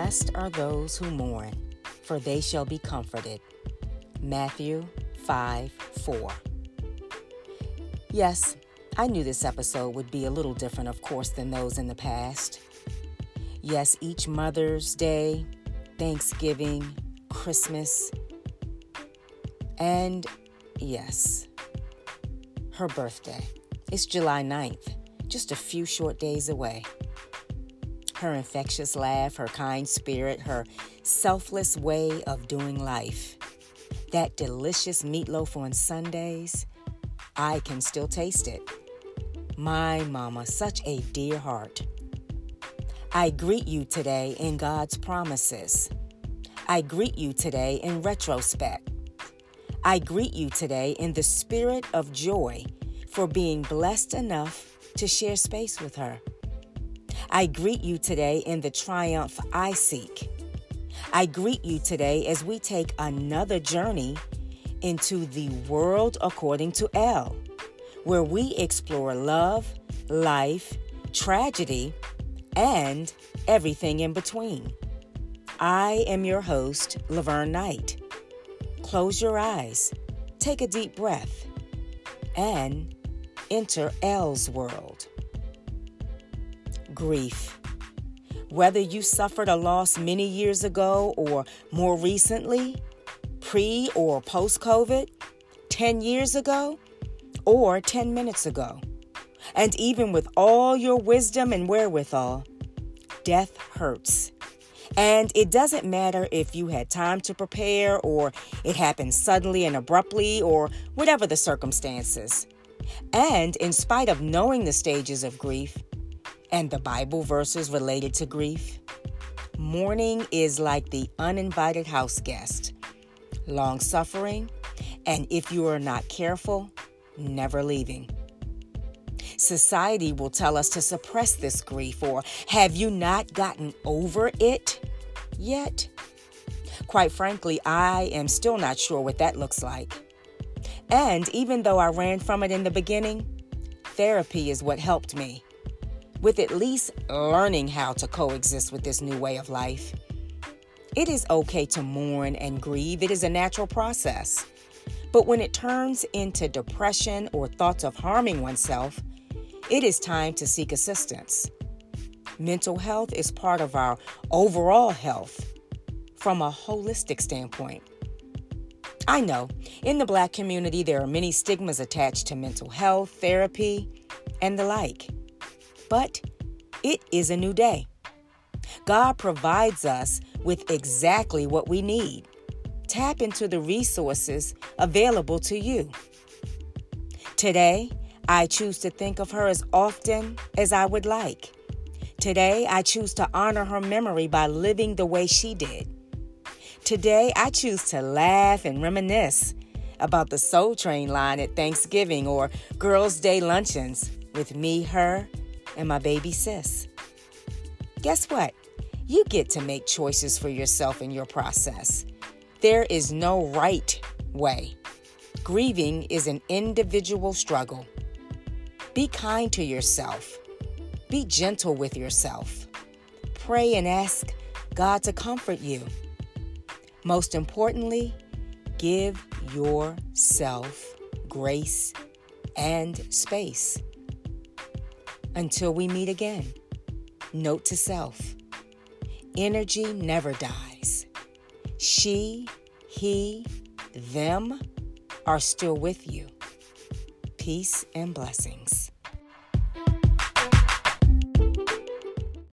Blessed are those who mourn, for they shall be comforted. Matthew 5:4. Yes, I knew this episode would be a little different, of course, than those in the past. Yes, each Mother's Day, Thanksgiving, Christmas, and yes, her birthday. It's July 9th, just a few short days away. Her infectious laugh, her kind spirit, her selfless way of doing life. That delicious meatloaf on Sundays, I can still taste it. My mama, such a dear heart. I greet you today in God's promises. I greet you today in retrospect. I greet you today in the spirit of joy for being blessed enough to share space with her. I greet you today in the triumph I seek. I greet you today as we take another journey into the world according to Elle, where we explore love, life, tragedy, and everything in between. I am your host, Laverne Knight. Close your eyes, take a deep breath, and enter Elle's world. Grief. Whether you suffered a loss many years ago or more recently, pre or post-COVID, 10 years ago or 10 minutes ago, and even with all your wisdom and wherewithal, death hurts. And it doesn't matter if you had time to prepare or it happened suddenly and abruptly or whatever the circumstances. And in spite of knowing the stages of grief, and the Bible verses related to grief, mourning is like the uninvited house guest, long-suffering, and if you are not careful, never leaving. Society will tell us to suppress this grief, or have you not gotten over it yet? Quite frankly, I am still not sure what that looks like. And even though I ran from it in the beginning, therapy is what helped me with at least learning how to coexist with this new way of life. It is okay to mourn and grieve. It is a natural process. But when it turns into depression or thoughts of harming oneself, it is time to seek assistance. Mental health is part of our overall health from a holistic standpoint. I know in the Black community, there are many stigmas attached to mental health, therapy, and the like. But it is a new day. God provides us with exactly what we need. Tap into the resources available to you. Today, I choose to think of her as often as I would like. Today, I choose to honor her memory by living the way she did. Today, I choose to laugh and reminisce about the Soul Train line at Thanksgiving or Girls' Day luncheons with me, her, and my baby sis. Guess what? You get to make choices for yourself in your process. There is no right way. Grieving is an individual struggle. Be kind to yourself. Be gentle with yourself. Pray and ask God to comfort you. Most importantly, give yourself grace and space. Until we meet again, note to self, energy never dies. She, he, them are still with you. Peace and blessings.